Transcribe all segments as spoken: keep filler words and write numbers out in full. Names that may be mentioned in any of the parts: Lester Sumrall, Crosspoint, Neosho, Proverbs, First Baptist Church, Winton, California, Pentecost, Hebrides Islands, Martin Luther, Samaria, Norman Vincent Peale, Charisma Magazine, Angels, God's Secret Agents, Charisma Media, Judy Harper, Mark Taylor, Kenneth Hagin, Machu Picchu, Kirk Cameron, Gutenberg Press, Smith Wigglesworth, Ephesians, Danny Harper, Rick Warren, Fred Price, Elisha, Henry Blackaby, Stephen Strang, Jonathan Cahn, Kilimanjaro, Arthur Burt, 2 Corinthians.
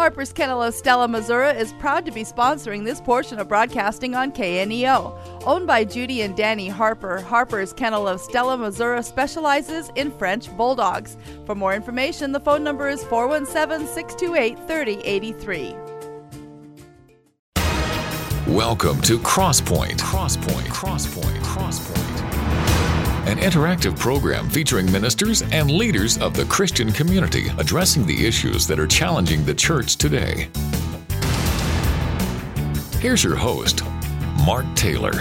Harper's Kennel of Stella, Missouri is proud to be sponsoring this portion of broadcasting on K N E O. Owned by Judy and Danny Harper, Harper's Kennel of Stella, Missouri specializes in French Bulldogs. For more information, the phone number is four one seven, six two eight, three zero eight three. Welcome to Crosspoint. Crosspoint. Crosspoint. Crosspoint. An interactive program featuring ministers and leaders of the Christian community addressing the issues that are challenging the church today. Here's your host, Mark Taylor.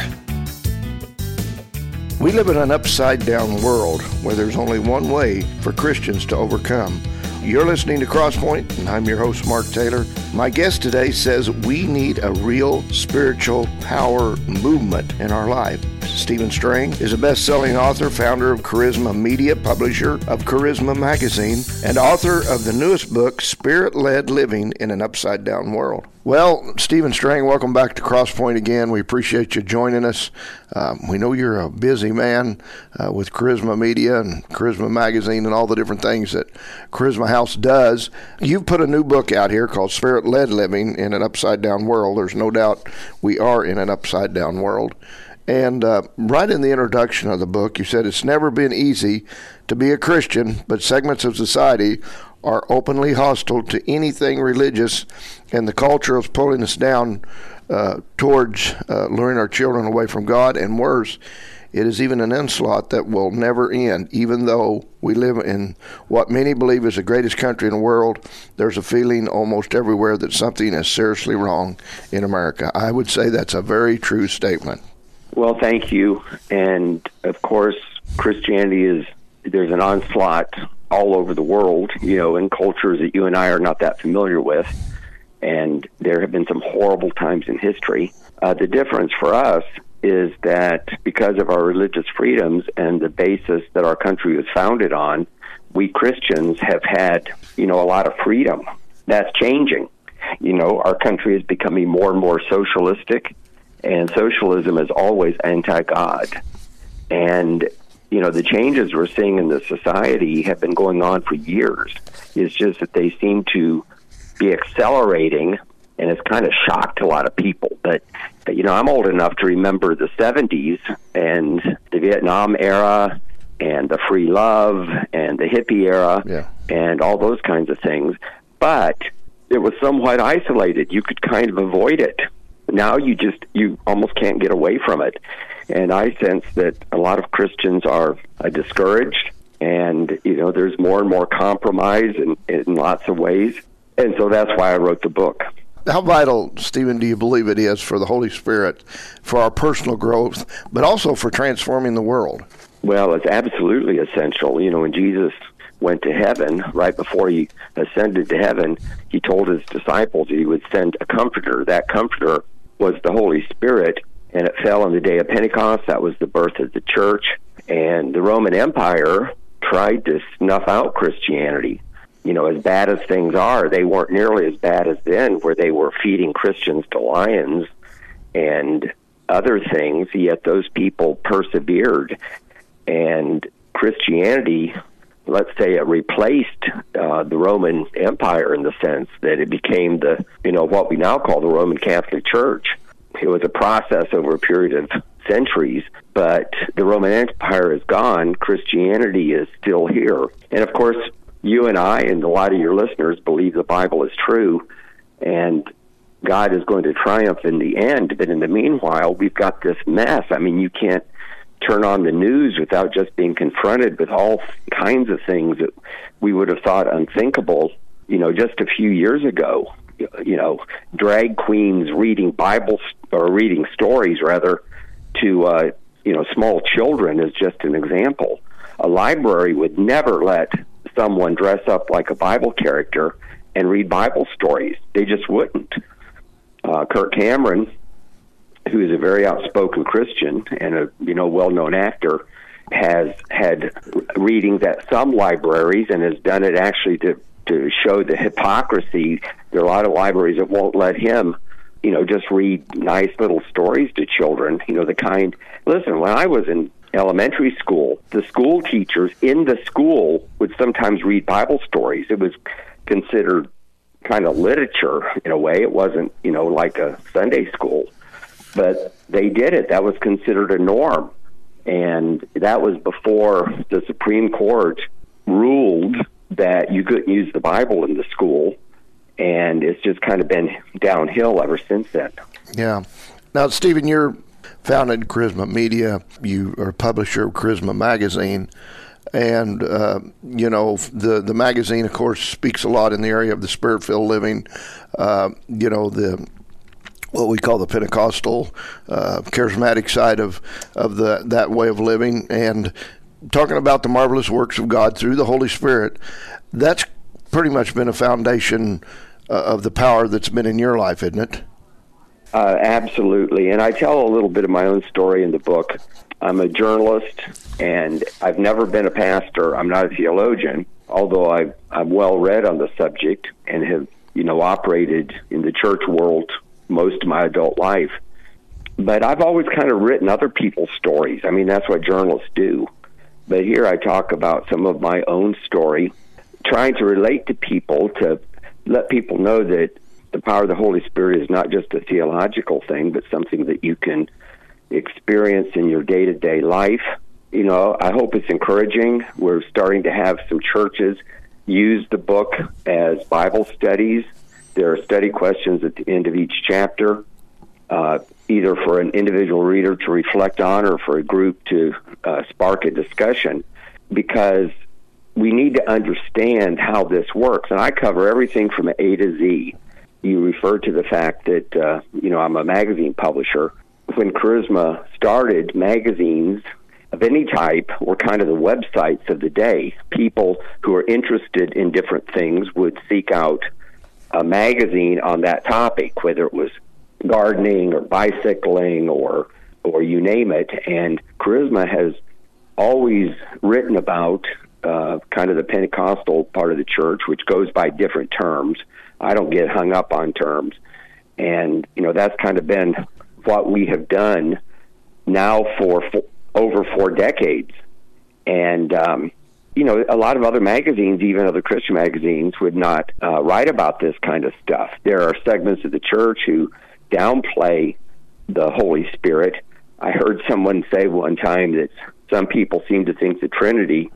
We live in an upside-down world where there's only one way for Christians to overcome. You're listening to Crosspoint, and I'm your host, Mark Taylor. My guest today says we need a real spiritual power movement in our life. Stephen Strang is a best-selling author, founder of Charisma Media, publisher of Charisma Magazine, and author of the newest book, Spirit-Led Living in an Upside-Down World. Well, Stephen Strang, welcome back to Crosspoint again. We appreciate you joining us. Um, we know you're a busy man uh, with Charisma Media and Charisma Magazine and all the different things that Charisma House does. You've put a new book out here called Spirit-Led Living in an Upside-Down World. There's no doubt we are in an upside-down world. And uh, right in the introduction of the book, you said it's never been easy to be a Christian, but segments of society are openly hostile to anything religious, and the culture is pulling us down uh, towards uh, luring our children away from God. And worse, it is even an onslaught that will never end. Even though we live in what many believe is the greatest country in the world, there's a feeling almost everywhere that something is seriously wrong in America. I would say that's a very true statement. Well, thank you. And, of course, Christianity is, there's an onslaught all over the world, you know, in cultures that you and I are not that familiar with. And there have been some horrible times in history. Uh, the difference for us is that because of our religious freedoms and the basis that our country was founded on, we Christians have had, you know, a lot of freedom. That's changing. You know, our country is becoming more and more socialistic. And socialism is always anti-God. And, you know, the changes we're seeing in the society have been going on for years. It's just that they seem to be accelerating, and it's kind of shocked a lot of people. But, but you know, I'm old enough to remember the seventies and the Vietnam era and the free love and the hippie era yeah. and all those kinds of things. But it was somewhat isolated. You could kind of avoid it. Now you just, you almost can't get away from it. And I sense that a lot of Christians are uh, discouraged, and, you know, there's more and more compromise in, in lots of ways. And so that's why I wrote the book. How vital, Stephen, do you believe it is for the Holy Spirit, for our personal growth, but also for transforming the world? Well, it's absolutely essential. You know, when Jesus went to heaven, right before he ascended to heaven, he told his disciples he would send a comforter. That comforter was the Holy Spirit, and it fell on the day of Pentecost. That was the birth of the church, and the Roman Empire tried to snuff out Christianity. You know, as bad as things are, they weren't nearly as bad as then, where they were feeding Christians to lions and other things, yet those people persevered, and Christianity, let's say, it replaced uh, the Roman Empire in the sense that it became the, you know, what we now call the Roman Catholic Church. It was a process over a period of centuries, but the Roman Empire is gone. Christianity is still here. And, of course, you and I and a lot of your listeners believe the Bible is true, and God is going to triumph in the end. But in the meanwhile, we've got this mess. I mean, you can't turn on the news without just being confronted with all kinds of things that we would have thought unthinkable, you know, just a few years ago. You know, drag queens reading Bible or reading stories rather to uh, you know, small children is just an example. A library would never let someone dress up like a Bible character and read Bible stories. They just wouldn't. Uh, Kirk Cameron, who is a very outspoken Christian and a, you know, well-known actor, has had readings at some libraries and has done it actually to, to show the hypocrisy. There are a lot of libraries that won't let him, you know, just read nice little stories to children, you know, the kind. Listen, when I was in elementary school, the school teachers in the school would sometimes read Bible stories. It was considered kind of literature in a way. It wasn't, you know, like a Sunday school, but they did it. That was considered a norm. And that was before the Supreme Court ruled that you couldn't use the Bible in the school. And it's just kind of been downhill ever since then. Yeah. Now, Stephen, you're founded Charisma Media. You are a publisher of Charisma Magazine. And, uh, you know, the, the magazine, of course, speaks a lot in the area of the spirit-filled living, uh, you know, the what we call the Pentecostal, uh, charismatic side of, of the that way of living, and talking about the marvelous works of God through the Holy Spirit. That's pretty much been a foundation uh, of the power that's been in your life, isn't it? Uh, absolutely. And I tell a little bit of my own story in the book. I'm a journalist, and I've never been a pastor. I'm not a theologian, although I've, I'm well-read on the subject and have, you know, operated in the church world most of my adult life. But I've always kind of written other people's stories. I mean, that's what journalists do. But here I talk about some of my own story, trying to relate to people, to let people know that the power of the Holy Spirit is not just a theological thing, but something that you can experience in your day-to-day life. You know, I hope it's encouraging. We're starting to have some churches use the book as Bible studies. There are study questions at the end of each chapter, uh, either for an individual reader to reflect on or for a group to uh, spark a discussion, because we need to understand how this works. And I cover everything from A to Z. You refer to the fact that, uh, you know, I'm a magazine publisher. When Charisma started, magazines of any type were kind of the websites of the day. People who are interested in different things would seek out a magazine on that topic, whether it was gardening or bicycling or or you name it. And Charisma has always written about uh, kind of the Pentecostal part of the church, which goes by different terms. I don't get hung up on terms. And, you know, that's kind of been what we have done now for four, over four decades. And, um, you know, a lot of other magazines, even other Christian magazines, would not uh, write about this kind of stuff. There are segments of the church who downplay the Holy Spirit. I heard someone say one time that some people seem to think the Trinity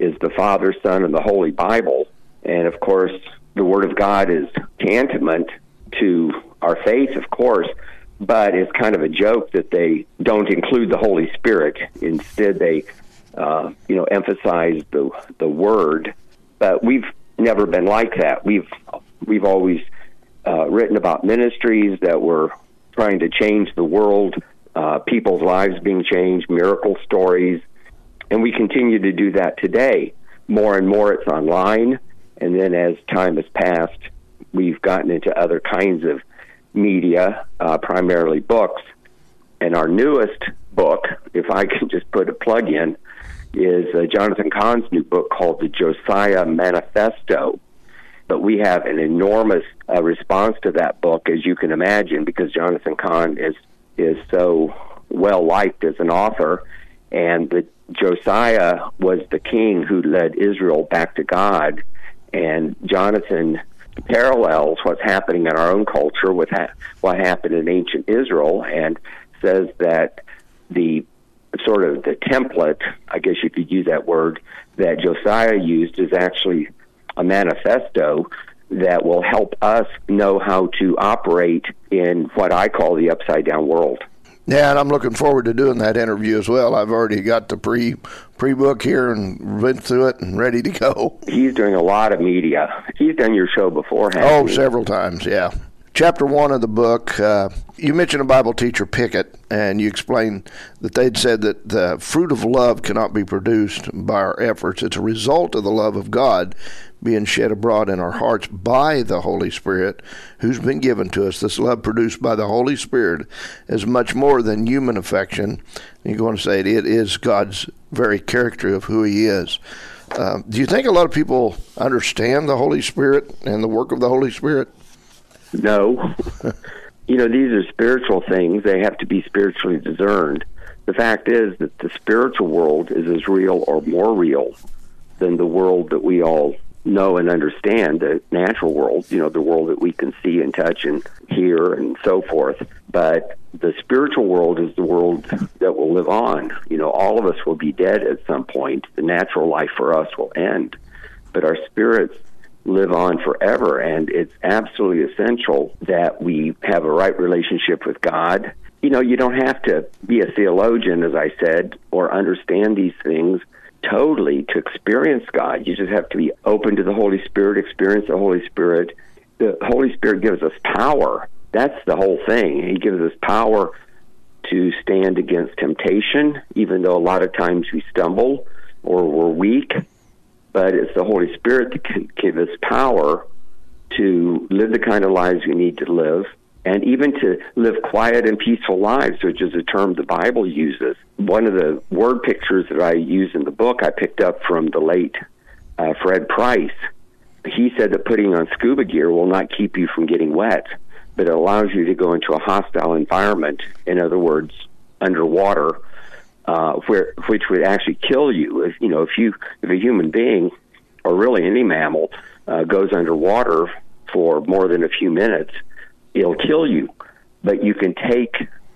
is the Father, Son, and the Holy Bible. And, of course, the Word of God is tantamount to our faith, of course, but it's kind of a joke that they don't include the Holy Spirit. Instead, they, uh, you know, emphasize the the Word. But we've never been like that. We've we've always uh, written about ministries that were trying to change the world, uh, people's lives being changed, miracle stories, and we continue to do that today. More and more, it's online. And then as time has passed, we've gotten into other kinds of media, uh, primarily books. And our newest book, if I can just put a plug in, is uh, Jonathan Cahn's new book called The Josiah Manifesto. But we have an enormous uh, response to that book, as you can imagine, because Jonathan Cahn is, is so well-liked as an author. And the Josiah was the king who led Israel back to God. And Jonathan parallels what's happening in our own culture with ha- what happened in ancient Israel, and says that the sort of the template, I guess you could use that word, that Josiah used is actually a manifesto that will help us know how to operate in what I call the upside-down world. Yeah, and I'm looking forward to doing that interview as well. I've already got the pre, pre-book here and went through it and ready to go. He's doing a lot of media. He's done your show before, hasn't he? Oh, several times, yeah. Chapter one of the book, uh, you mentioned a Bible teacher, Pickett, and you explained that they'd said that the fruit of love cannot be produced by our efforts. It's a result of the love of God being shed abroad in our hearts by the Holy Spirit, who's been given to us. This love produced by the Holy Spirit is much more than human affection. And you're going to say it, it is God's very character of who He is. Uh, do you think a lot of people understand the Holy Spirit and the work of the Holy Spirit? No. You know, these are spiritual things. They have to be spiritually discerned. The fact is that the spiritual world is as real or more real than the world that we all know and understand the natural world, you know, the world that we can see and touch and hear and so forth. But the spiritual world is the world that will live on. You know, all of us will be dead at some point. The natural life for us will end, but our spirits live on forever, and it's absolutely essential that we have a right relationship with God. You know, you don't have to be a theologian, as I said, or understand these things totally to experience God. You just have to be open to the Holy Spirit, experience the Holy Spirit. The Holy Spirit gives us power. That's the whole thing. He gives us power to stand against temptation, even though a lot of times we stumble or we're weak. But it's the Holy Spirit that can give us power to live the kind of lives we need to live, and even to live quiet and peaceful lives, which is a term the Bible uses. One of the word pictures that I use in the book, I picked up from the late uh, Fred Price. He said that putting on scuba gear will not keep you from getting wet, but it allows you to go into a hostile environment, in other words, underwater, uh, where which would actually kill you. If, you know, if, you, if a human being, or really any mammal, uh, goes underwater for more than a few minutes, it'll kill you. But you can take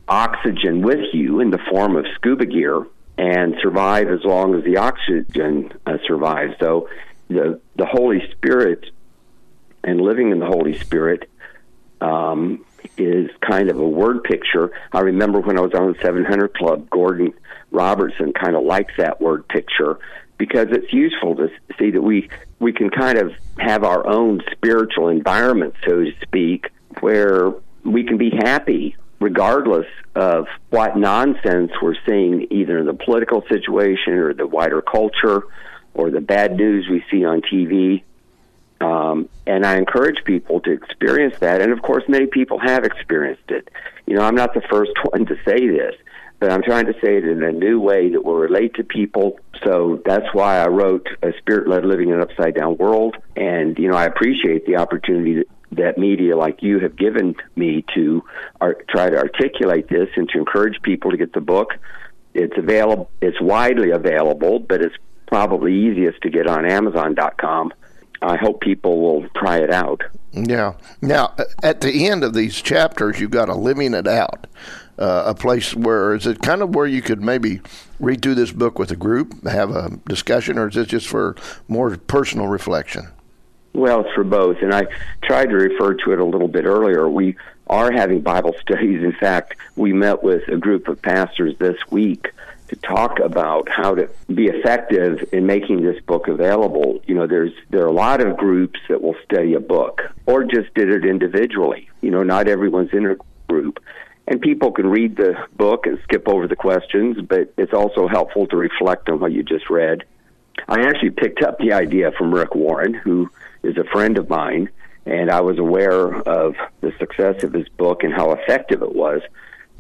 oxygen with you in the form of scuba gear and survive as long as the oxygen uh, survives. So the the Holy Spirit and living in the Holy Spirit um, is kind of a word picture. I remember when I was on the seven hundred Club, Gordon Robertson kind of liked that word picture, because it's useful to see that we, we can kind of have our own spiritual environment, so to speak, where we can be happy regardless of what nonsense we're seeing, either in the political situation or the wider culture or the bad news we see on T V. Um, and I encourage people to experience that. And, of course, many people have experienced it. You know, I'm not the first one to say this, but I'm trying to say it in a new way that will relate to people. So that's why I wrote A Spirit-Led Living in an Upside-Down World. And, you know, I appreciate the opportunity that that media like you have given me to art, try to articulate this and to encourage people to get the book. It's available. It's widely available, but it's probably easiest to get on Amazon dot com. I hope people will try it out. Yeah. Now, at the end of these chapters, you've got a living it out, uh, a place where, is it kind of where you could maybe read through this book with a group, have a discussion, or is it just for more personal reflection? Well, it's for both, and I tried to refer to it a little bit earlier. We are having Bible studies. In fact, we met with a group of pastors this week to talk about how to be effective in making this book available. You know, there's there are a lot of groups that will study a book, or just did it individually. You know, not everyone's in a group. And people can read the book and skip over the questions, but it's also helpful to reflect on what you just read. I actually picked up the idea from Rick Warren, who is a friend of mine, and I was aware of the success of his book and how effective it was.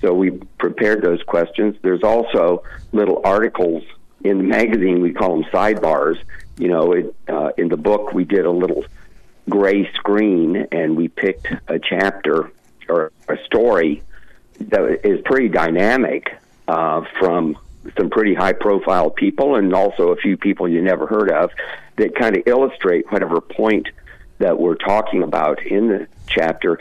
So we prepared those questions. There's also little articles in the magazine. We call them sidebars. You know, it, uh, in the book, we did a little gray screen, and we picked a chapter or a story that is pretty dynamic uh, from some pretty high-profile people, and also a few people you never heard of, that kind of illustrate whatever point that we're talking about in the chapter.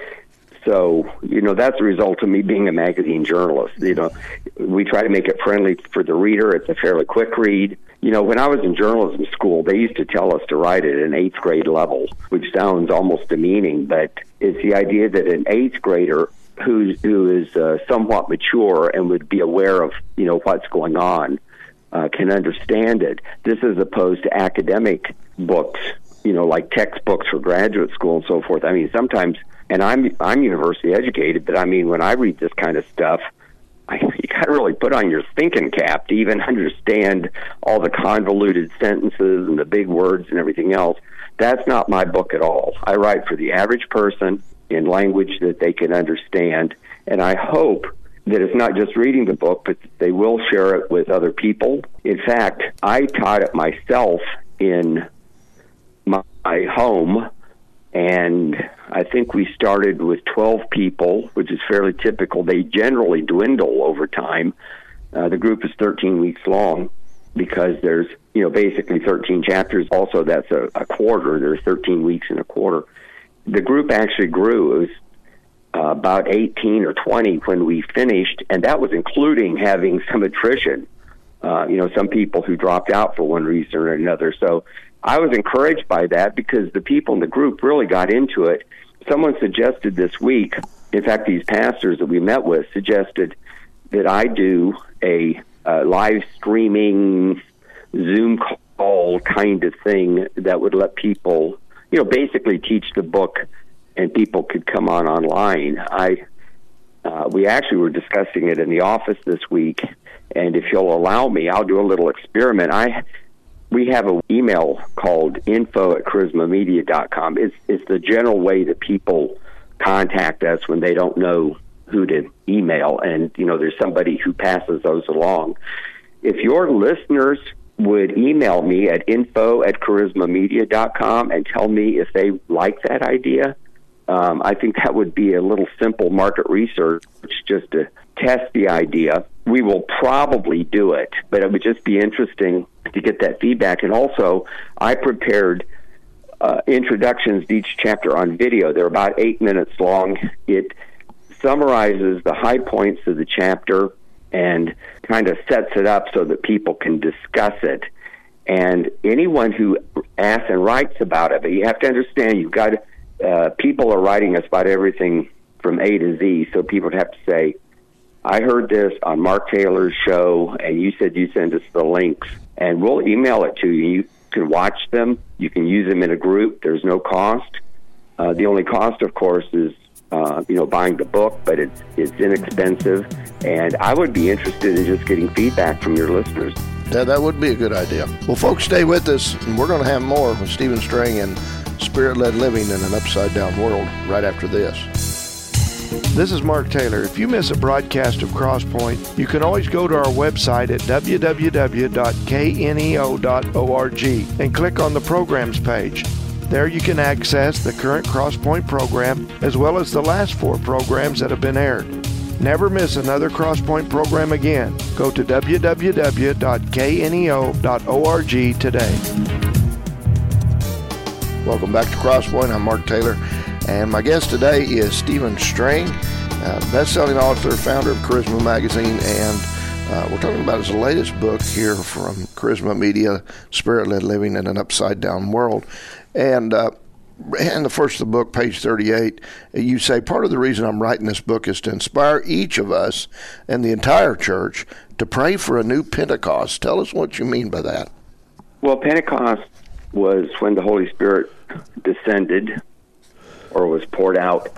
So, you know, that's a result of me being a magazine journalist. You know, we try to make it friendly for the reader. It's a fairly quick read. You know, when I was in journalism school, they used to tell us to write at an eighth grade level, which sounds almost demeaning, but it's the idea that an eighth grader who who is uh, somewhat mature and would be aware of, you know, what's going on, uh, can understand it. This is opposed to academic books, you know, like textbooks for graduate school and so forth. I mean, sometimes, and I'm I'm university educated, but I mean, when I read this kind of stuff, I, you got to really put on your thinking cap to even understand all the convoluted sentences and the big words and everything else. That's not my book at all. I write for the average person, in language that they can understand. And I hope that it's not just reading the book, but they will share it with other people. In fact, I taught it myself in my home, and I think we started with twelve people, which is fairly typical. They generally dwindle over time. Uh, the group is thirteen weeks long. because there's, you know, basically thirteen chapters. Also, that's a, a quarter. There's thirteen weeks in a quarter. The group actually grew. It was uh, about eighteen or twenty when we finished, and that was including having some attrition. Uh, you know, some people who dropped out for one reason or another. So I was encouraged by that because the people in the group really got into it. Someone suggested this week, in fact, these pastors that we met with suggested that I do a, a live streaming Zoom call kind of thing that would let people, you know, basically teach the book, and people could come on online. I uh, we actually were discussing it in the office this week. And if you'll allow me, I'll do a little experiment. I we have an email called info at charisma media dot com. It's it's the general way that people contact us when they don't know who to email, and you know there's somebody who passes those along. If your listeners would email me at info at charisma media dot com and tell me if they like that idea, um, I think that would be a little simple market research just to test the idea. We will probably do it, but it would just be interesting to get that feedback. And also, I prepared uh, introductions to each chapter on video. They're about eight minutes long. It summarizes the high points of the chapter and kind of sets it up so that people can discuss it. And anyone who asks and writes about it, but you have to understand, you've got uh, people are writing us about everything from A to Z, so people would have to say, I heard this on Mark Taylor's show, and you said you send us the links, and we'll email it to you. You can watch them. You can use them in a group. There's no cost. Uh, the only cost, of course, is uh, you know buying the book, but it's it's inexpensive. And I would be interested in just getting feedback from your listeners. Yeah, that would be a good idea. Well, folks, stay with us, and we're going to have more with Stephen Strang and Spirit-Led Living in an Upside-Down World right after this. This is Mark Taylor. If you miss a broadcast of Crosspoint, you can always go to our website at w w w dot k n e o dot org and click on the programs page. There you can access the current Crosspoint program as well as the last four programs that have been aired. Never miss another Crosspoint program again. Go to w w w dot k n e o dot org today. Welcome back to Crosspoint. I'm Mark Taylor. And my guest today is Stephen Strang, uh, best-selling author, founder of Charisma Magazine, and uh, we're talking about his latest book here from Charisma Media, Spirit-Led Living in an Upside-Down World. And uh, in the first of the book, page thirty-eight, you say, part of the reason I'm writing this book is to inspire each of us and the entire church to pray for a new Pentecost. Tell us what you mean by that. Well, Pentecost was when the Holy Spirit descended or was poured out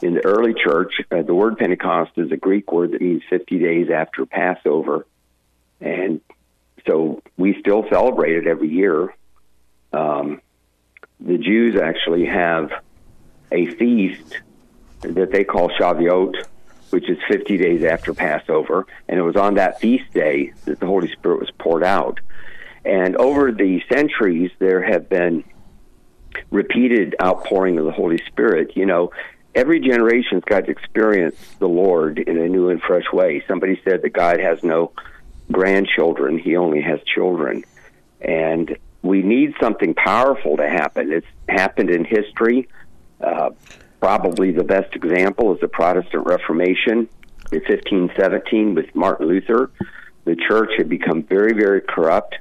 in the early church. Uh, the word Pentecost is a Greek word that means fifty days after Passover. And so we still celebrate it every year. Um, the Jews actually have a feast that they call Shavuot, which is fifty days after Passover. And it was on that feast day that the Holy Spirit was poured out. And over the centuries, there have been repeated outpouring of the Holy Spirit. You know, every generation's got to experience the Lord in a new and fresh way. Somebody said that God has no grandchildren, he only has children. And we need something powerful to happen. It's happened in history. Uh, probably the best example is the Protestant Reformation in fifteen seventeen with Martin Luther. The church had become very, very corrupt,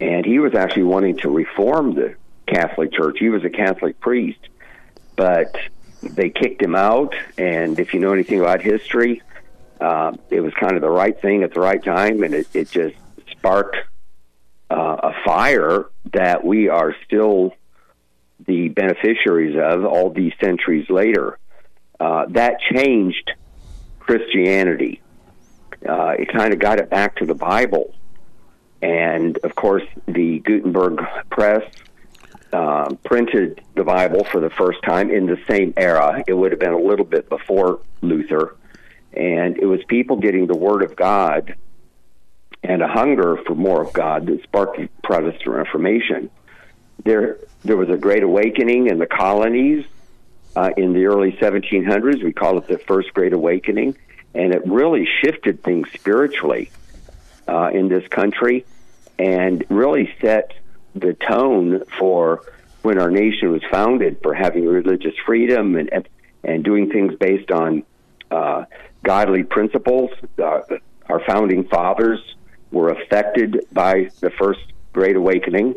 and he was actually wanting to reform the Catholic Church. He was a Catholic priest, but they kicked him out, and if you know anything about history, uh, it was kind of the right thing at the right time, and it, it just sparked uh, a fire that we are still the beneficiaries of all these centuries later. Uh, that changed Christianity. Uh, it kind of got it back to the Bible. And, of course, the Gutenberg Press Uh, printed the Bible for the first time in the same era. It would have been a little bit before Luther. And it was people getting the Word of God and a hunger for more of God that sparked the Protestant Reformation. There there was a great awakening in the colonies uh, in the early seventeen hundreds. We call it the First Great Awakening. And it really shifted things spiritually. uh, in this country, and really set the tone for when our nation was founded, for having religious freedom and and doing things based on uh, godly principles. Uh, our founding fathers were affected by the First Great Awakening.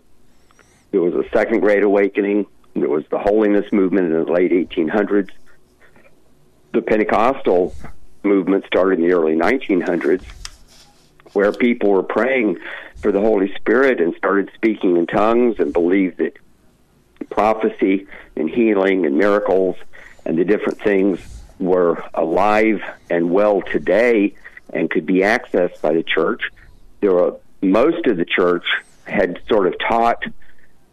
There was a Second Great Awakening. There was the Holiness Movement in the late eighteen hundreds. The Pentecostal movement started in the early nineteen hundreds, where people were praying for the Holy Spirit and started speaking in tongues and believed that prophecy and healing and miracles and the different things were alive and well today and could be accessed by the church. There were, most of the church had sort of taught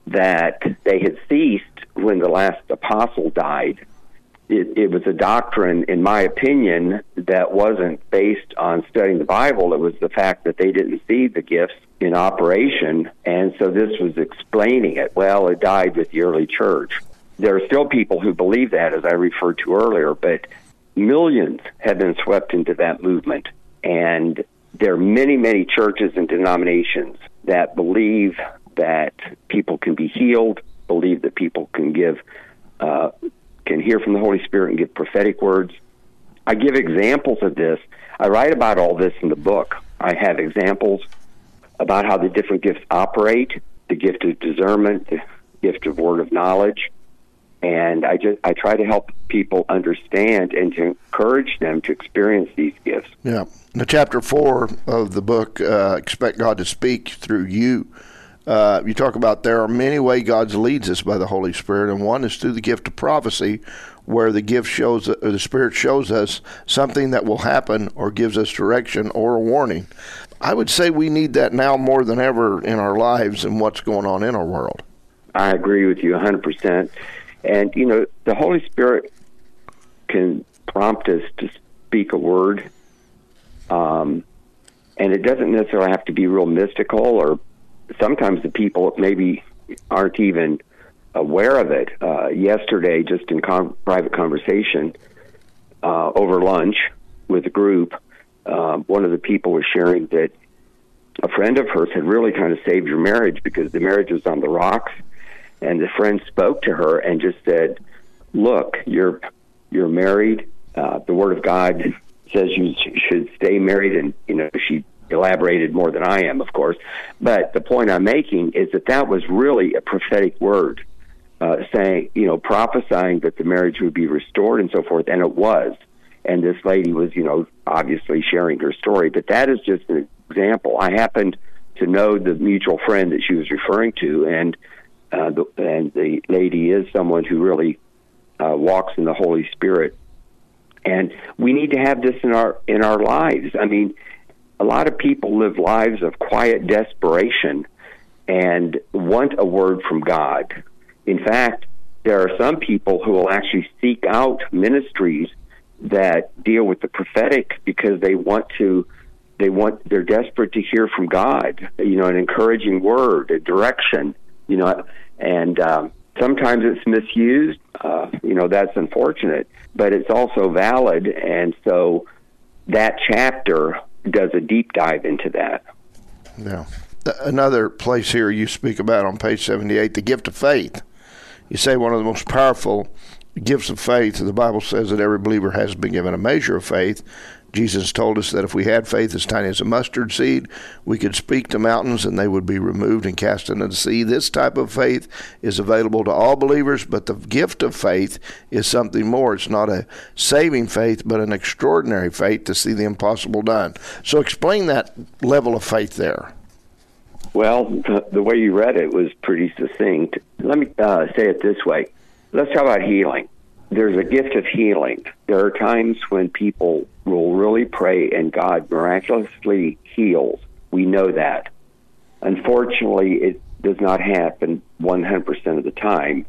that they had ceased when the last apostle died. It, it was a doctrine, in my opinion, that wasn't based on studying the Bible. It was the fact that they didn't see the gifts in operation, and so this was explaining it. Well, it died with the early church. There are still people who believe that, as I referred to earlier, but millions have been swept into that movement, and there are many, many churches and denominations that believe that people can be healed, believe that people can give, uh, can hear from the Holy Spirit and give prophetic words. I give examples of this. I write about all this in the book. I have examples about how the different gifts operate, the gift of discernment, the gift of word of knowledge, and I just I try to help people understand and to encourage them to experience these gifts. Yeah. Now, chapter four of the book, uh, Expect God to Speak Through You. Uh, you talk about there are many ways God leads us by the Holy Spirit, and one is through the gift of prophecy, where the gift shows, or the Spirit shows us something that will happen, or gives us direction or a warning. I would say we need that now more than ever in our lives and what's going on in our world. I agree with you one hundred percent. And, you know, the Holy Spirit can prompt us to speak a word, um, and it doesn't necessarily have to be real mystical, or sometimes the people maybe aren't even aware of it. Uh, yesterday, just in con- private conversation uh, over lunch with a group, uh, one of the people was sharing that a friend of hers had really kind of saved her marriage because the marriage was on the rocks, and the friend spoke to her and just said, "Look, you're you're married. Uh, the Word of God says you should stay married," and you know she elaborated more than I am, of course, but the point I'm making is that that was really a prophetic word, uh, saying, you know, prophesying that the marriage would be restored and so forth, and it was. And this lady was, you know, obviously sharing her story, but that is just an example. I happened to know the mutual friend that she was referring to, and uh, the, and the lady is someone who really uh, walks in the Holy Spirit, and we need to have this in our in our lives. I mean, a lot of people live lives of quiet desperation and want a word from God. In fact, there are some people who will actually seek out ministries that deal with the prophetic because they want to, they want, they're desperate to hear from God, you know, an encouraging word, a direction, you know, and um, sometimes it's misused, uh, you know, that's unfortunate, but it's also valid. And so that chapter does a deep dive into that. Yeah. Another place here you speak about on page seventy-eight, the gift of faith. You say one of the most powerful gifts of faith, the Bible says that every believer has been given a measure of faith. Jesus told us that if we had faith as tiny as a mustard seed, we could speak to mountains and they would be removed and cast into the sea. This type of faith is available to all believers, but the gift of faith is something more. It's not a saving faith, but an extraordinary faith to see the impossible done. So explain that level of faith there. Well, the, the way you read it was pretty succinct. Let me uh, say it this way. Let's talk about healing. There's a gift of healing. There are times when people will really pray and God miraculously heals. We know that. Unfortunately, it does not happen one hundred percent of the time,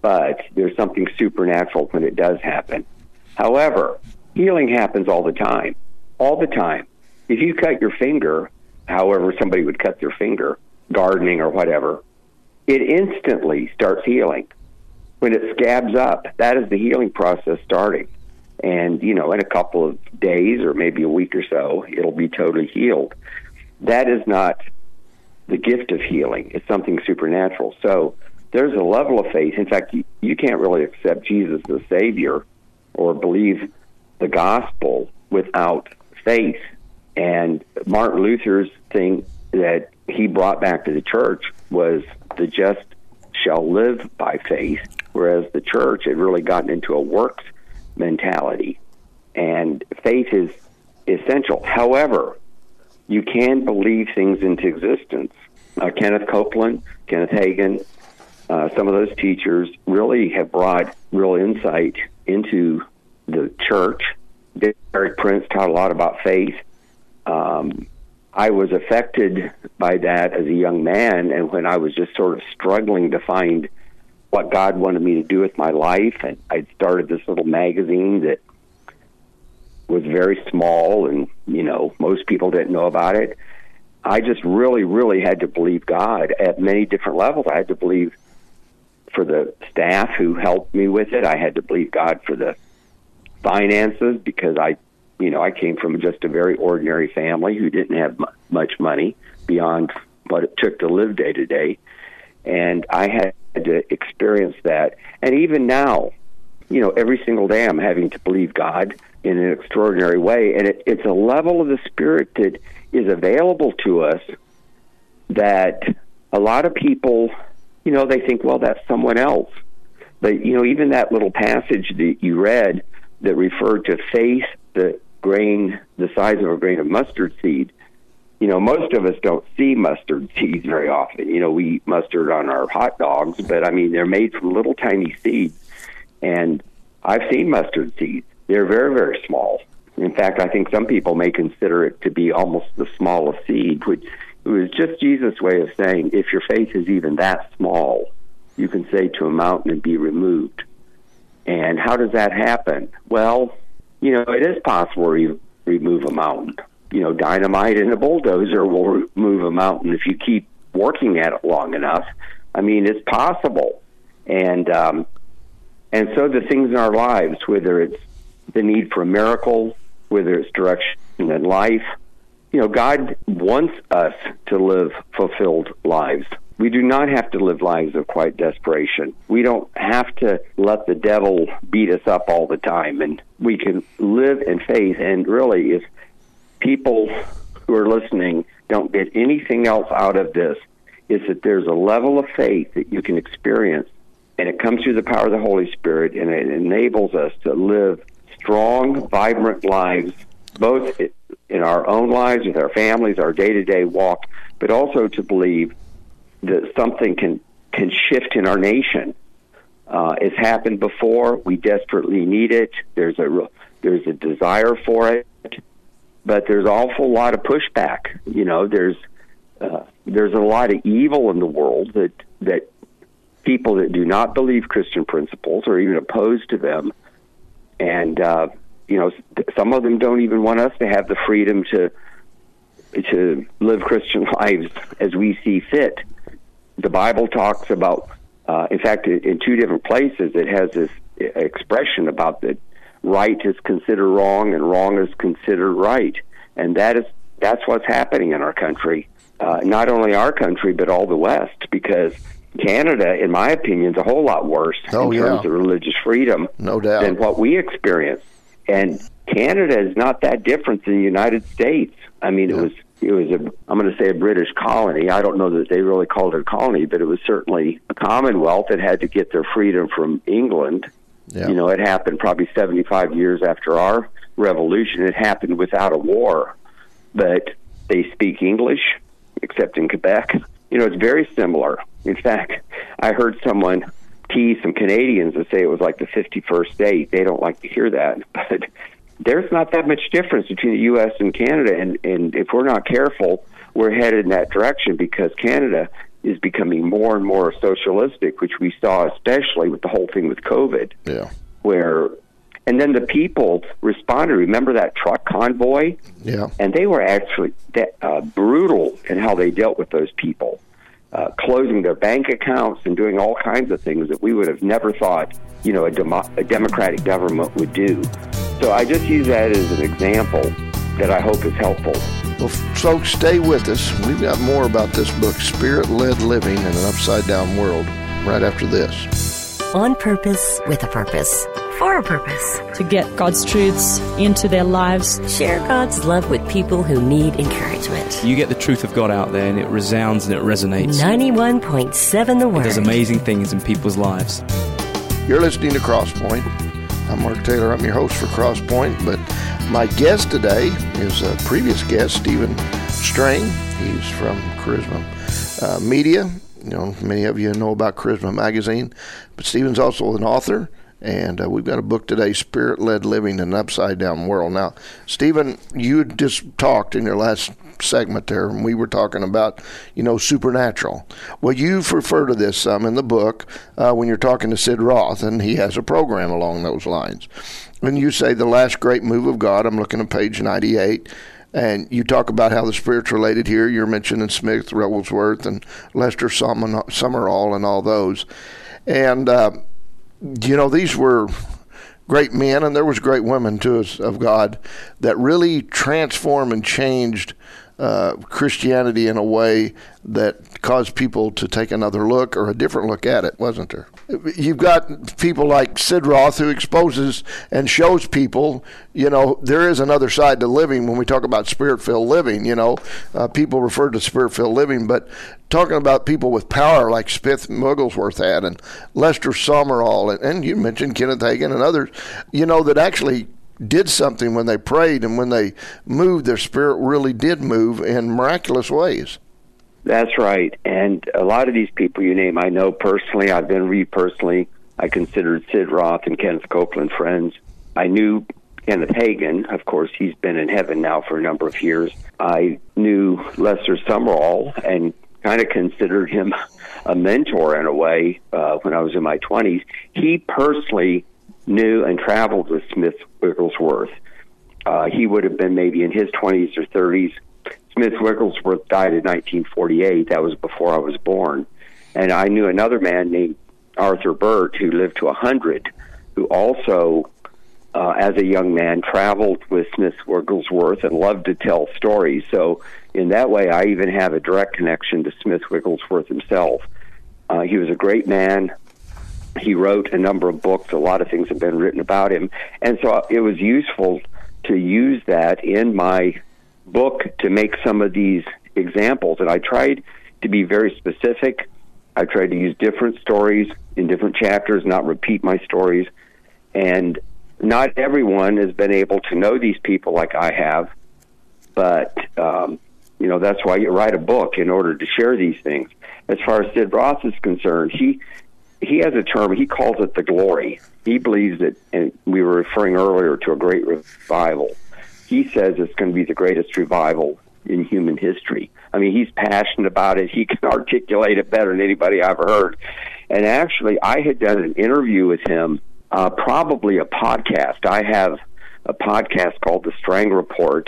but there's something supernatural when it does happen. However, healing happens all the time. All the time. If you cut your finger, however somebody would cut their finger, gardening or whatever, it instantly starts healing. When it scabs up, that is the healing process starting. And, you know, in a couple of days or maybe a week or so, it'll be totally healed. that is not the gift of healing. It's something supernatural. So there's a level of faith. In fact, you, you can't really accept Jesus as the Savior or believe the gospel without faith. And Martin Luther's thing that he brought back to the church was the just shall live by faith, whereas the church had really gotten into a works mentality. And faith is essential. However, you can believe things into existence. Uh, Kenneth Copeland, Kenneth Hagin, uh, some of those teachers really have brought real insight into the church. Derek Prince taught a lot about faith. Um, I was affected by that as a young man, and when I was just sort of struggling to find what God wanted me to do with my life, and I'd started this little magazine that was very small, and, you know, most people didn't know about it. I just really, really had to believe God at many different levels. I had to believe for the staff who helped me with it. I had to believe God for the finances, because I, you know, I came from just a very ordinary family who didn't have m- much money beyond what it took to live day to day. And I had to experience that. And even now, you know, every single day I'm having to believe God in an extraordinary way. And it, it's a level of the Spirit that is available to us that a lot of people, you know, they think, well, that's someone else. But, you know, even that little passage that you read that referred to faith, the grain, the size of a grain of mustard seed, you know, most of us don't see mustard seeds very often. You know, we eat mustard on our hot dogs, but, I mean, they're made from little tiny seeds. And I've seen mustard seeds. They're very, very small. In fact, I think some people may consider it to be almost the smallest seed, which it was just Jesus' way of saying, if your faith is even that small, you can say to a mountain and be removed. And how does that happen? Well, you know, it is possible to remove a mountain. You know, dynamite and a bulldozer will remove a mountain if you keep working at it long enough. I mean, it's possible. And, um, and so the things in our lives, whether it's the need for a miracle, whether it's direction in life, you know, God wants us to live fulfilled lives. We do not have to live lives of quiet desperation. We don't have to let the devil beat us up all the time, and we can live in faith. And really, if people who are listening don't get anything else out of this, is that there's a level of faith that you can experience, and it comes through the power of the Holy Spirit, and it enables us to live strong, vibrant lives, both in our own lives, with our families, our day-to-day walk, but also to believe that something can, can shift in our nation. Uh, it's happened before. We desperately need it. There's a, there's a desire for it, but there's an awful lot of pushback. You know, there's, uh, there's a lot of evil in the world that, that people that do not believe Christian principles or even opposed to them. And, uh, you know, some of them don't even want us to have the freedom to to live Christian lives as we see fit. The Bible talks about, uh, in fact, in two different places, it has this expression about that right is considered wrong and wrong is considered right. And that is, that's what's happening in our country, uh, not only our country, but all the West, because Canada, in my opinion, is a whole lot worse oh, in terms yeah. of religious freedom no doubt. than what we experience. And Canada is not that different than the United States. I mean, yeah. it was, it was a, I'm going to say a British colony. I don't know that they really called it a colony, but it was certainly a commonwealth that had to get their freedom from England. Yeah. You know, it happened probably seventy-five years after our revolution. It happened without a war, but they speak English, except in Quebec. You know, it's very similar. In fact, I heard someone tease some Canadians and say it was like the fifty-first state. They don't like to hear that. But there's not that much difference between the U S and Canada. And, and if we're not careful, we're headed in that direction, because Canada is becoming more and more socialistic, which we saw especially with the whole thing with COVID. Yeah. Where, and then the people responded. Remember that truck convoy? Yeah. And they were actually uh, brutal in how they dealt with those people. Uh, closing their bank accounts and doing all kinds of things that we would have never thought, you know, a, demo- a democratic government would do. So I just use that as an example that I hope is helpful. Well, folks, stay with us. We've got more about this book, Spirit-Led Living in an Upside-Down World, right after this. On purpose, with a purpose, for a purpose. To get God's truths into their lives. Share God's love with people who need encouragement. You get the truth of God out there and it resounds and it resonates. ninety-one point seven The Word. It does amazing things in people's lives. You're listening to Crosspoint. I'm Mark Taylor. I'm your host for Crosspoint, but my guest today is a previous guest, Stephen Strang. He's from Charisma uh, Media. You know, many of you know about Charisma Magazine, but Stephen's also an author, and uh, we've got a book today, Spirit-Led Living in an Upside-Down World. Now, Stephen, you just talked in your last segment there, and we were talking about, you know, supernatural. Well, you refer to this some um, in the book uh, when you're talking to Sid Roth, and he has a program along those lines. When you say the last great move of God, I'm looking at page ninety-eight, and you talk about how the Spirit's related here. You're mentioning Smith Wigglesworth and Lester Sumrall and all those. And, uh, you know, these were great men, and there was great women, too, of God that really transformed and changed Uh, Christianity in a way that caused people to take another look or a different look at it, wasn't there? You've got people like Sid Roth who exposes and shows people, you know, there is another side to living when we talk about spirit-filled living, you know. Uh, people refer to spirit-filled living, but talking about people with power like Smith Wigglesworth had and Lester Sumrall, and, and you mentioned Kenneth Hagin and others, you know, that actually did something when they prayed, and when they moved, their spirit really did move in miraculous ways. That's right. And a lot of these people you name, I know personally. I've been read personally. I considered Sid Roth and Kenneth Copeland friends. I knew Kenneth Hagin. Of course, he's been in heaven now for a number of years. I knew Lester Sumrall and kind of considered him a mentor in a way uh, when I was in my twenties. He personally knew and traveled with Smith Wigglesworth. Uh, he would have been maybe in his twenties or thirties. Smith Wigglesworth died in nineteen forty-eight. That was before I was born. And I knew another man named Arthur Burt who lived to one hundred, who also, uh, as a young man, traveled with Smith Wigglesworth and loved to tell stories. So in that way, I even have a direct connection to Smith Wigglesworth himself. Uh, he was a great man. He wrote a number of books. A lot of things have been written about him. And so it was useful to use that in my book to make some of these examples. And I tried to be very specific. I tried to use different stories in different chapters, not repeat my stories. And not everyone has been able to know these people like I have. But, um, you know, that's why you write a book, in order to share these things. As far as Sid Roth is concerned, he... He has a term, he calls it the glory. He believes that, and we were referring earlier to a great revival. He says it's going to be the greatest revival in human history. I mean, he's passionate about it. He can articulate it better than anybody I've ever heard. And actually, I had done an interview with him, uh, probably a podcast. I have a podcast called The Strang Report.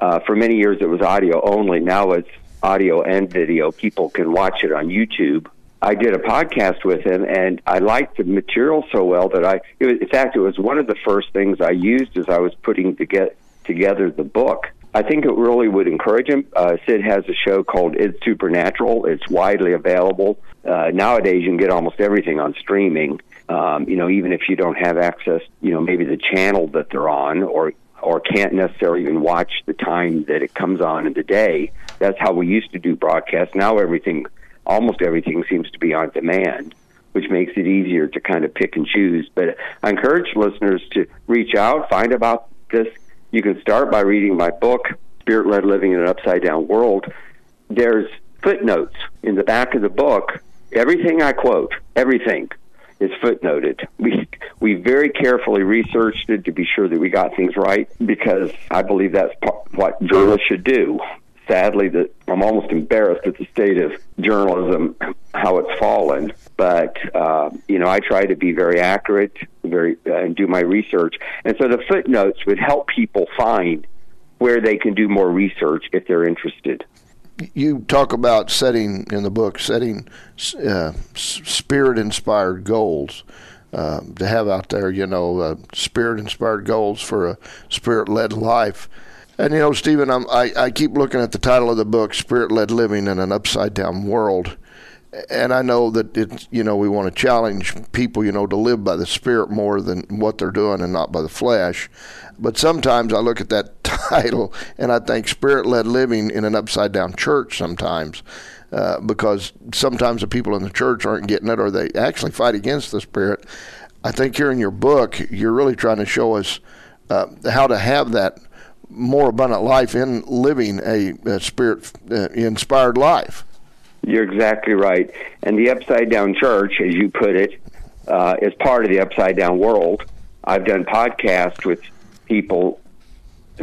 Uh, for many years, it was audio only. Now it's audio and video. People can watch it on YouTube. I did a podcast with him, and I liked the material so well that I, it was, in fact, it was one of the first things I used as I was putting to get, together the book. I think it really would encourage him. Uh, Sid has a show called It's Supernatural. It's widely available. Uh, nowadays, you can get almost everything on streaming, um, you know, even if you don't have access, you know, maybe the channel that they're on, or or can't necessarily even watch the time that it comes on in the day. That's how we used to do broadcasts. Now everything... Almost everything seems to be on demand, which makes it easier to kind of pick and choose. But I encourage listeners to reach out, find about this. You can start by reading my book, Spirit-Led Living in an Upside-Down World. There's footnotes in the back of the book. Everything I quote, everything, is footnoted. We, we very carefully researched it to be sure that we got things right, because I believe that's what journalists should do. Sadly, that I'm almost embarrassed at the state of journalism, how it's fallen. But, uh, you know, I try to be very accurate very, uh, and do my research. And so the footnotes would help people find where they can do more research if they're interested. You talk about setting, in the book, setting uh, spirit-inspired goals. Uh, to have out there, you know, uh, spirit-inspired goals for a spirit-led life. And, you know, Stephen, I'm, I, I keep looking at the title of the book, Spirit-Led Living in an Upside-Down World. And I know that, it's, you know, we want to challenge people, you know, to live by the Spirit more than what they're doing and not by the flesh. But sometimes I look at that title and I think Spirit-Led Living in an Upside-Down Church sometimes. Uh, because sometimes the people in the church aren't getting it, or they actually fight against the Spirit. I think here in your book, you're really trying to show us uh, how to have that more abundant life in living a, a Spirit-inspired uh, life. You're exactly right. And the upside-down church, as you put it, uh, is part of the upside-down world. I've done podcasts with people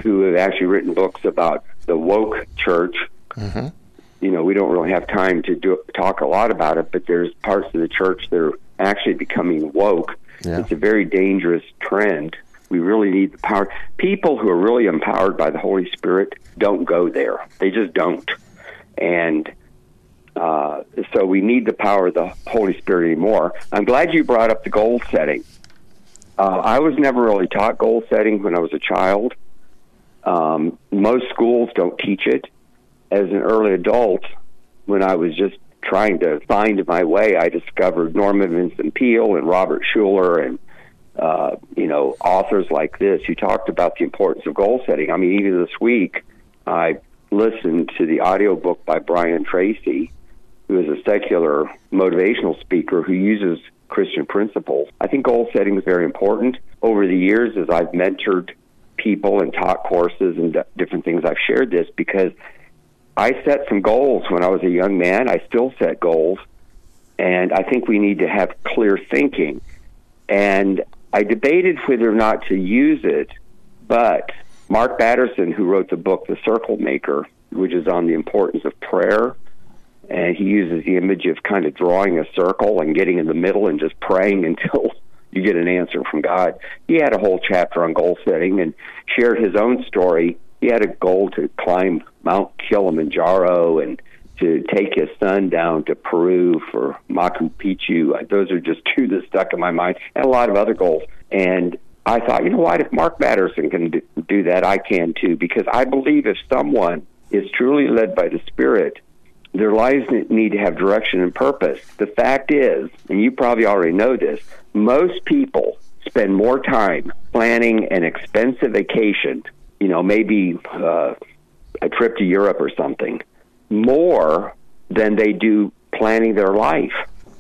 who have actually written books about the woke church. Mm-hmm. You know, we don't really have time to do, talk a lot about it, but there's parts of the church that are actually becoming woke. Yeah. It's a very dangerous trend. We really need the power. People who are really empowered by the Holy Spirit don't go there. They just don't. And uh, so we need the power of the Holy Spirit anymore. I'm glad you brought up the goal setting. Uh, I was never really taught goal setting when I was a child. Um, most schools don't teach it. As an early adult, when I was just trying to find my way, I discovered Norman Vincent Peale and Robert Schuller and, uh, you know, authors like this who talked about the importance of goal setting. I mean, even this week, I listened to the audiobook by Brian Tracy, who is a secular motivational speaker who uses Christian principles. I think goal setting is very important. Over the years, as I've mentored people and taught courses and d- different things, I've shared this because I set some goals when I was a young man. I still set goals, and I think we need to have clear thinking. And I debated whether or not to use it, but Mark Batterson, who wrote the book The Circle Maker, which is on the importance of prayer, and he uses the image of kind of drawing a circle and getting in the middle and just praying until you get an answer from God. He had a whole chapter on goal setting and shared his own story. He had a goal to climb Mount Kilimanjaro and to take his son down to Peru for Machu Picchu. Those are just two that stuck in my mind, and a lot of other goals. And I thought, you know what, if Mark Batterson can do that, I can too, because I believe if someone is truly led by the Spirit, their lives need to have direction and purpose. The fact is, and you probably already know this, most people spend more time planning an expensive vacation, you know, maybe uh, a trip to Europe or something, more than they do planning their life.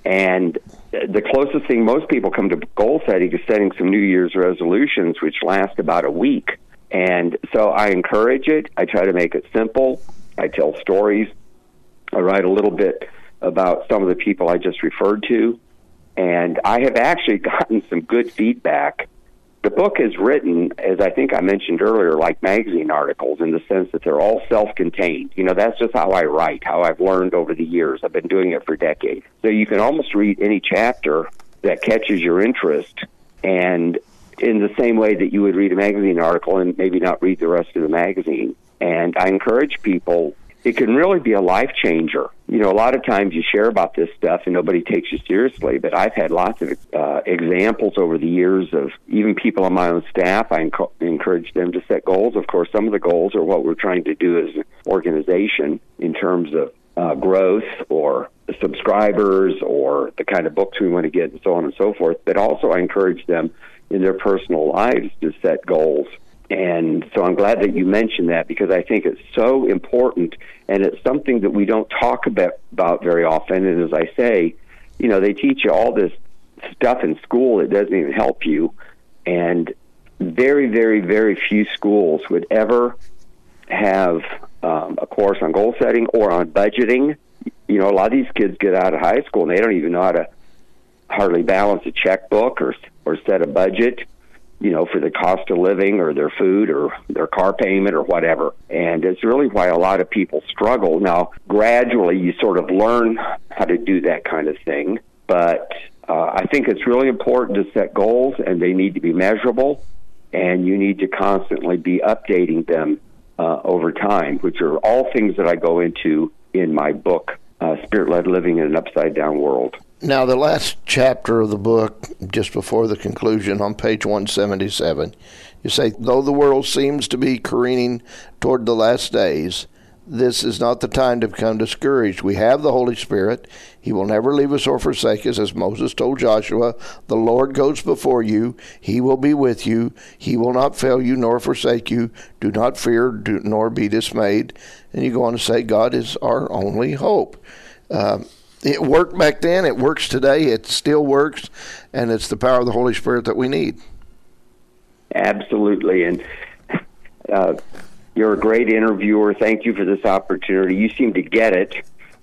And the closest thing most people come to goal setting is setting some New Year's resolutions, which last about a week. And so I encourage it. I try to make it simple. I tell stories. I write a little bit about some of the people I just referred to. And I have actually gotten some good feedback. The book is written, as I think I mentioned earlier, like magazine articles in the sense that they're all self-contained. You know, that's just how I write, how I've learned over the years. I've been doing it for decades. So you can almost read any chapter that catches your interest, and in the same way that you would read a magazine article and maybe not read the rest of the magazine. And I encourage people, it can really be a life changer. You know, a lot of times you share about this stuff and nobody takes you seriously, but I've had lots of uh, examples over the years of even people on my own staff. I enc- encourage them to set goals. Of course, some of the goals are what we're trying to do as an organization in terms of uh, growth or subscribers or the kind of books we want to get and so on and so forth. But also I encourage them in their personal lives to set goals. And so I'm glad that you mentioned that, because I think it's so important, and it's something that we don't talk about, about very often. And as I say, you know, they teach you all this stuff in school that doesn't even help you. And very, very, very few schools would ever have um, a course on goal setting or on budgeting. You know, a lot of these kids get out of high school and they don't even know how to hardly balance a checkbook or or set a budget, you know, for the cost of living or their food or their car payment or whatever. And it's really why a lot of people struggle. Now, gradually, you sort of learn how to do that kind of thing. But uh, I think it's really important to set goals, and they need to be measurable, and you need to constantly be updating them uh, over time, which are all things that I go into in my book, uh, Spirit-Led Living in an Upside-Down World. Now, the last chapter of the book, just before the conclusion, on page one seventy-seven, you say, though the world seems to be careening toward the last days, this is not the time to become discouraged. We have the Holy Spirit. He will never leave us or forsake us. As Moses told Joshua, the Lord goes before you. He will be with you. He will not fail you nor forsake you. Do not fear do, nor be dismayed. And you go on to say, God is our only hope. Uh, it worked back then. It works today. It still works. And it's the power of the Holy Spirit that we need. Absolutely. And uh, you're a great interviewer. Thank you for this opportunity. You seem to get it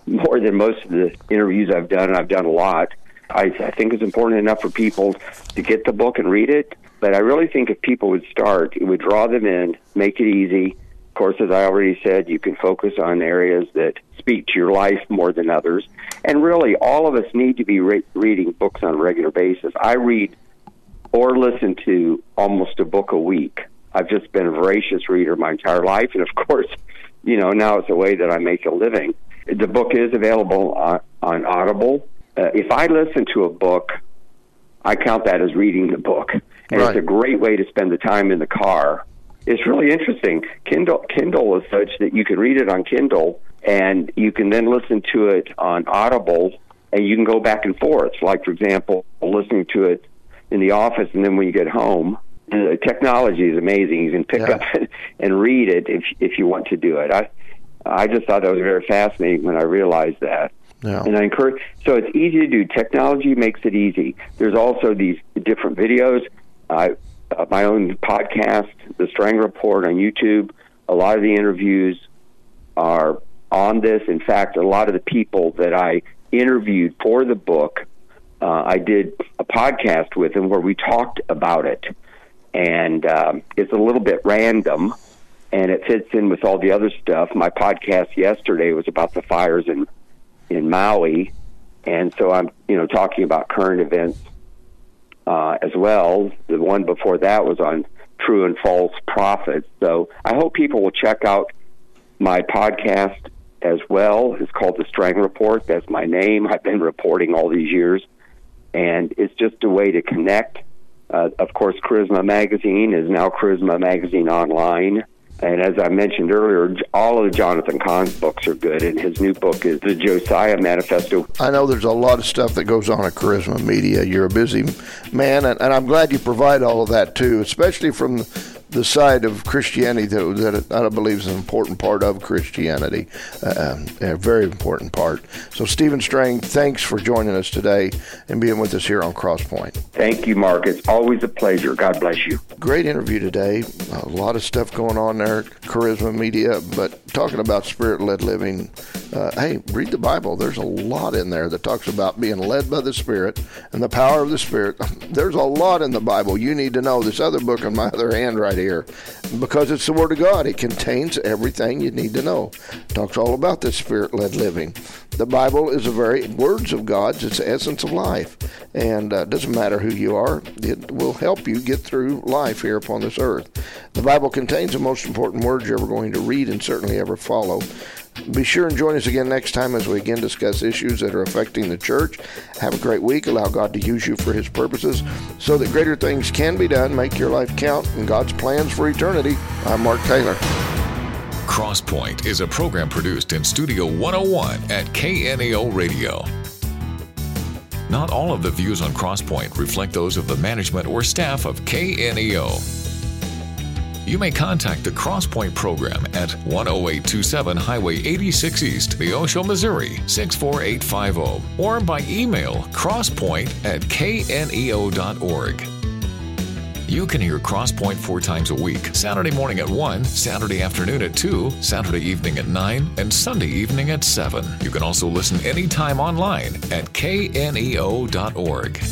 more than most of the interviews I've done, and I've done a lot. I, I think it's important enough for people to get the book and read it, but I really think if people would start, it would draw them in, make it easy. Of course, as I already said, you can focus on areas that speak to your life more than others, and really all of us need to be re- reading books on a regular basis. I read or listen to almost a book a week. I've just been a voracious reader my entire life, and of course, you know, now it's a way that I make a living. The book is available on, on Audible. Uh, if I listen to a book, I count that as reading the book, and right. It's a great way to spend the time in the car. It's really interesting. Kindle, Kindle is such that you can read it on Kindle, and you can then listen to it on Audible, and you can go back and forth. Like, for example, listening to it in the office, and then when you get home, the technology is amazing. You can pick yeah. up and, and read it if if you want to do it. I I just thought that was very fascinating when I realized that. Yeah. And I encourage. So it's easy to do. Technology makes it easy. There's also these different videos. I uh, my own podcast, The Strang Report, on YouTube. A lot of the interviews are on this. In fact, a lot of the people that I interviewed for the book, uh, I did a podcast with them where we talked about it. And um, it's a little bit random, and it fits in with all the other stuff. My podcast yesterday was about the fires in in Maui, and so I'm you know talking about current events uh, as well. The one before that was on true and false prophets. So I hope people will check out my podcast as well. It's called The Strang Report. That's my name. I've been reporting all these years, and it's just a way to connect. Uh, of course, Charisma Magazine is now Charisma Magazine Online. And as I mentioned earlier, all of Jonathan Cahn's books are good, and his new book is The Josiah Manifesto. I know there's a lot of stuff that goes on at Charisma Media. You're a busy man, and, and I'm glad you provide all of that, too, especially from the side of Christianity that, that I believe is an important part of Christianity, uh, a very important part. So, Stephen Strang, thanks for joining us today and being with us here on Crosspoint. Thank you, Mark. It's always a pleasure. God bless you. Great interview today. A lot of stuff going on there, Charisma Media, but talking about Spirit-led living, uh, hey, read the Bible. There's a lot in there that talks about being led by the Spirit and the power of the Spirit. There's a lot in the Bible. You need to know this other book in my other hand right here, because it's the Word of God. It contains everything you need to know. It talks all about this Spirit-led living. The Bible is the very words of God. It's the essence of life. And it uh, doesn't matter who you are. It will help you get through life here upon this earth. The Bible contains the most important words you're ever going to read and certainly ever follow. Be sure and join us again next time as we again discuss issues that are affecting the church. Have a great week. Allow God to use you for His purposes so that greater things can be done. Make your life count in God's plans for eternity. I'm Mark Taylor. Crosspoint is a program produced in Studio one oh one at K N E O Radio. Not all of the views on Crosspoint reflect those of the management or staff of K N E O. You may contact the Crosspoint program at one oh eight two seven Highway eighty-six East, Neosho, Missouri, six four eight five zero, or by email crosspoint at k n e o dot org. You can hear Crosspoint four times a week, Saturday morning at one, Saturday afternoon at two, Saturday evening at nine, and Sunday evening at seven. You can also listen anytime online at k n e o dot org.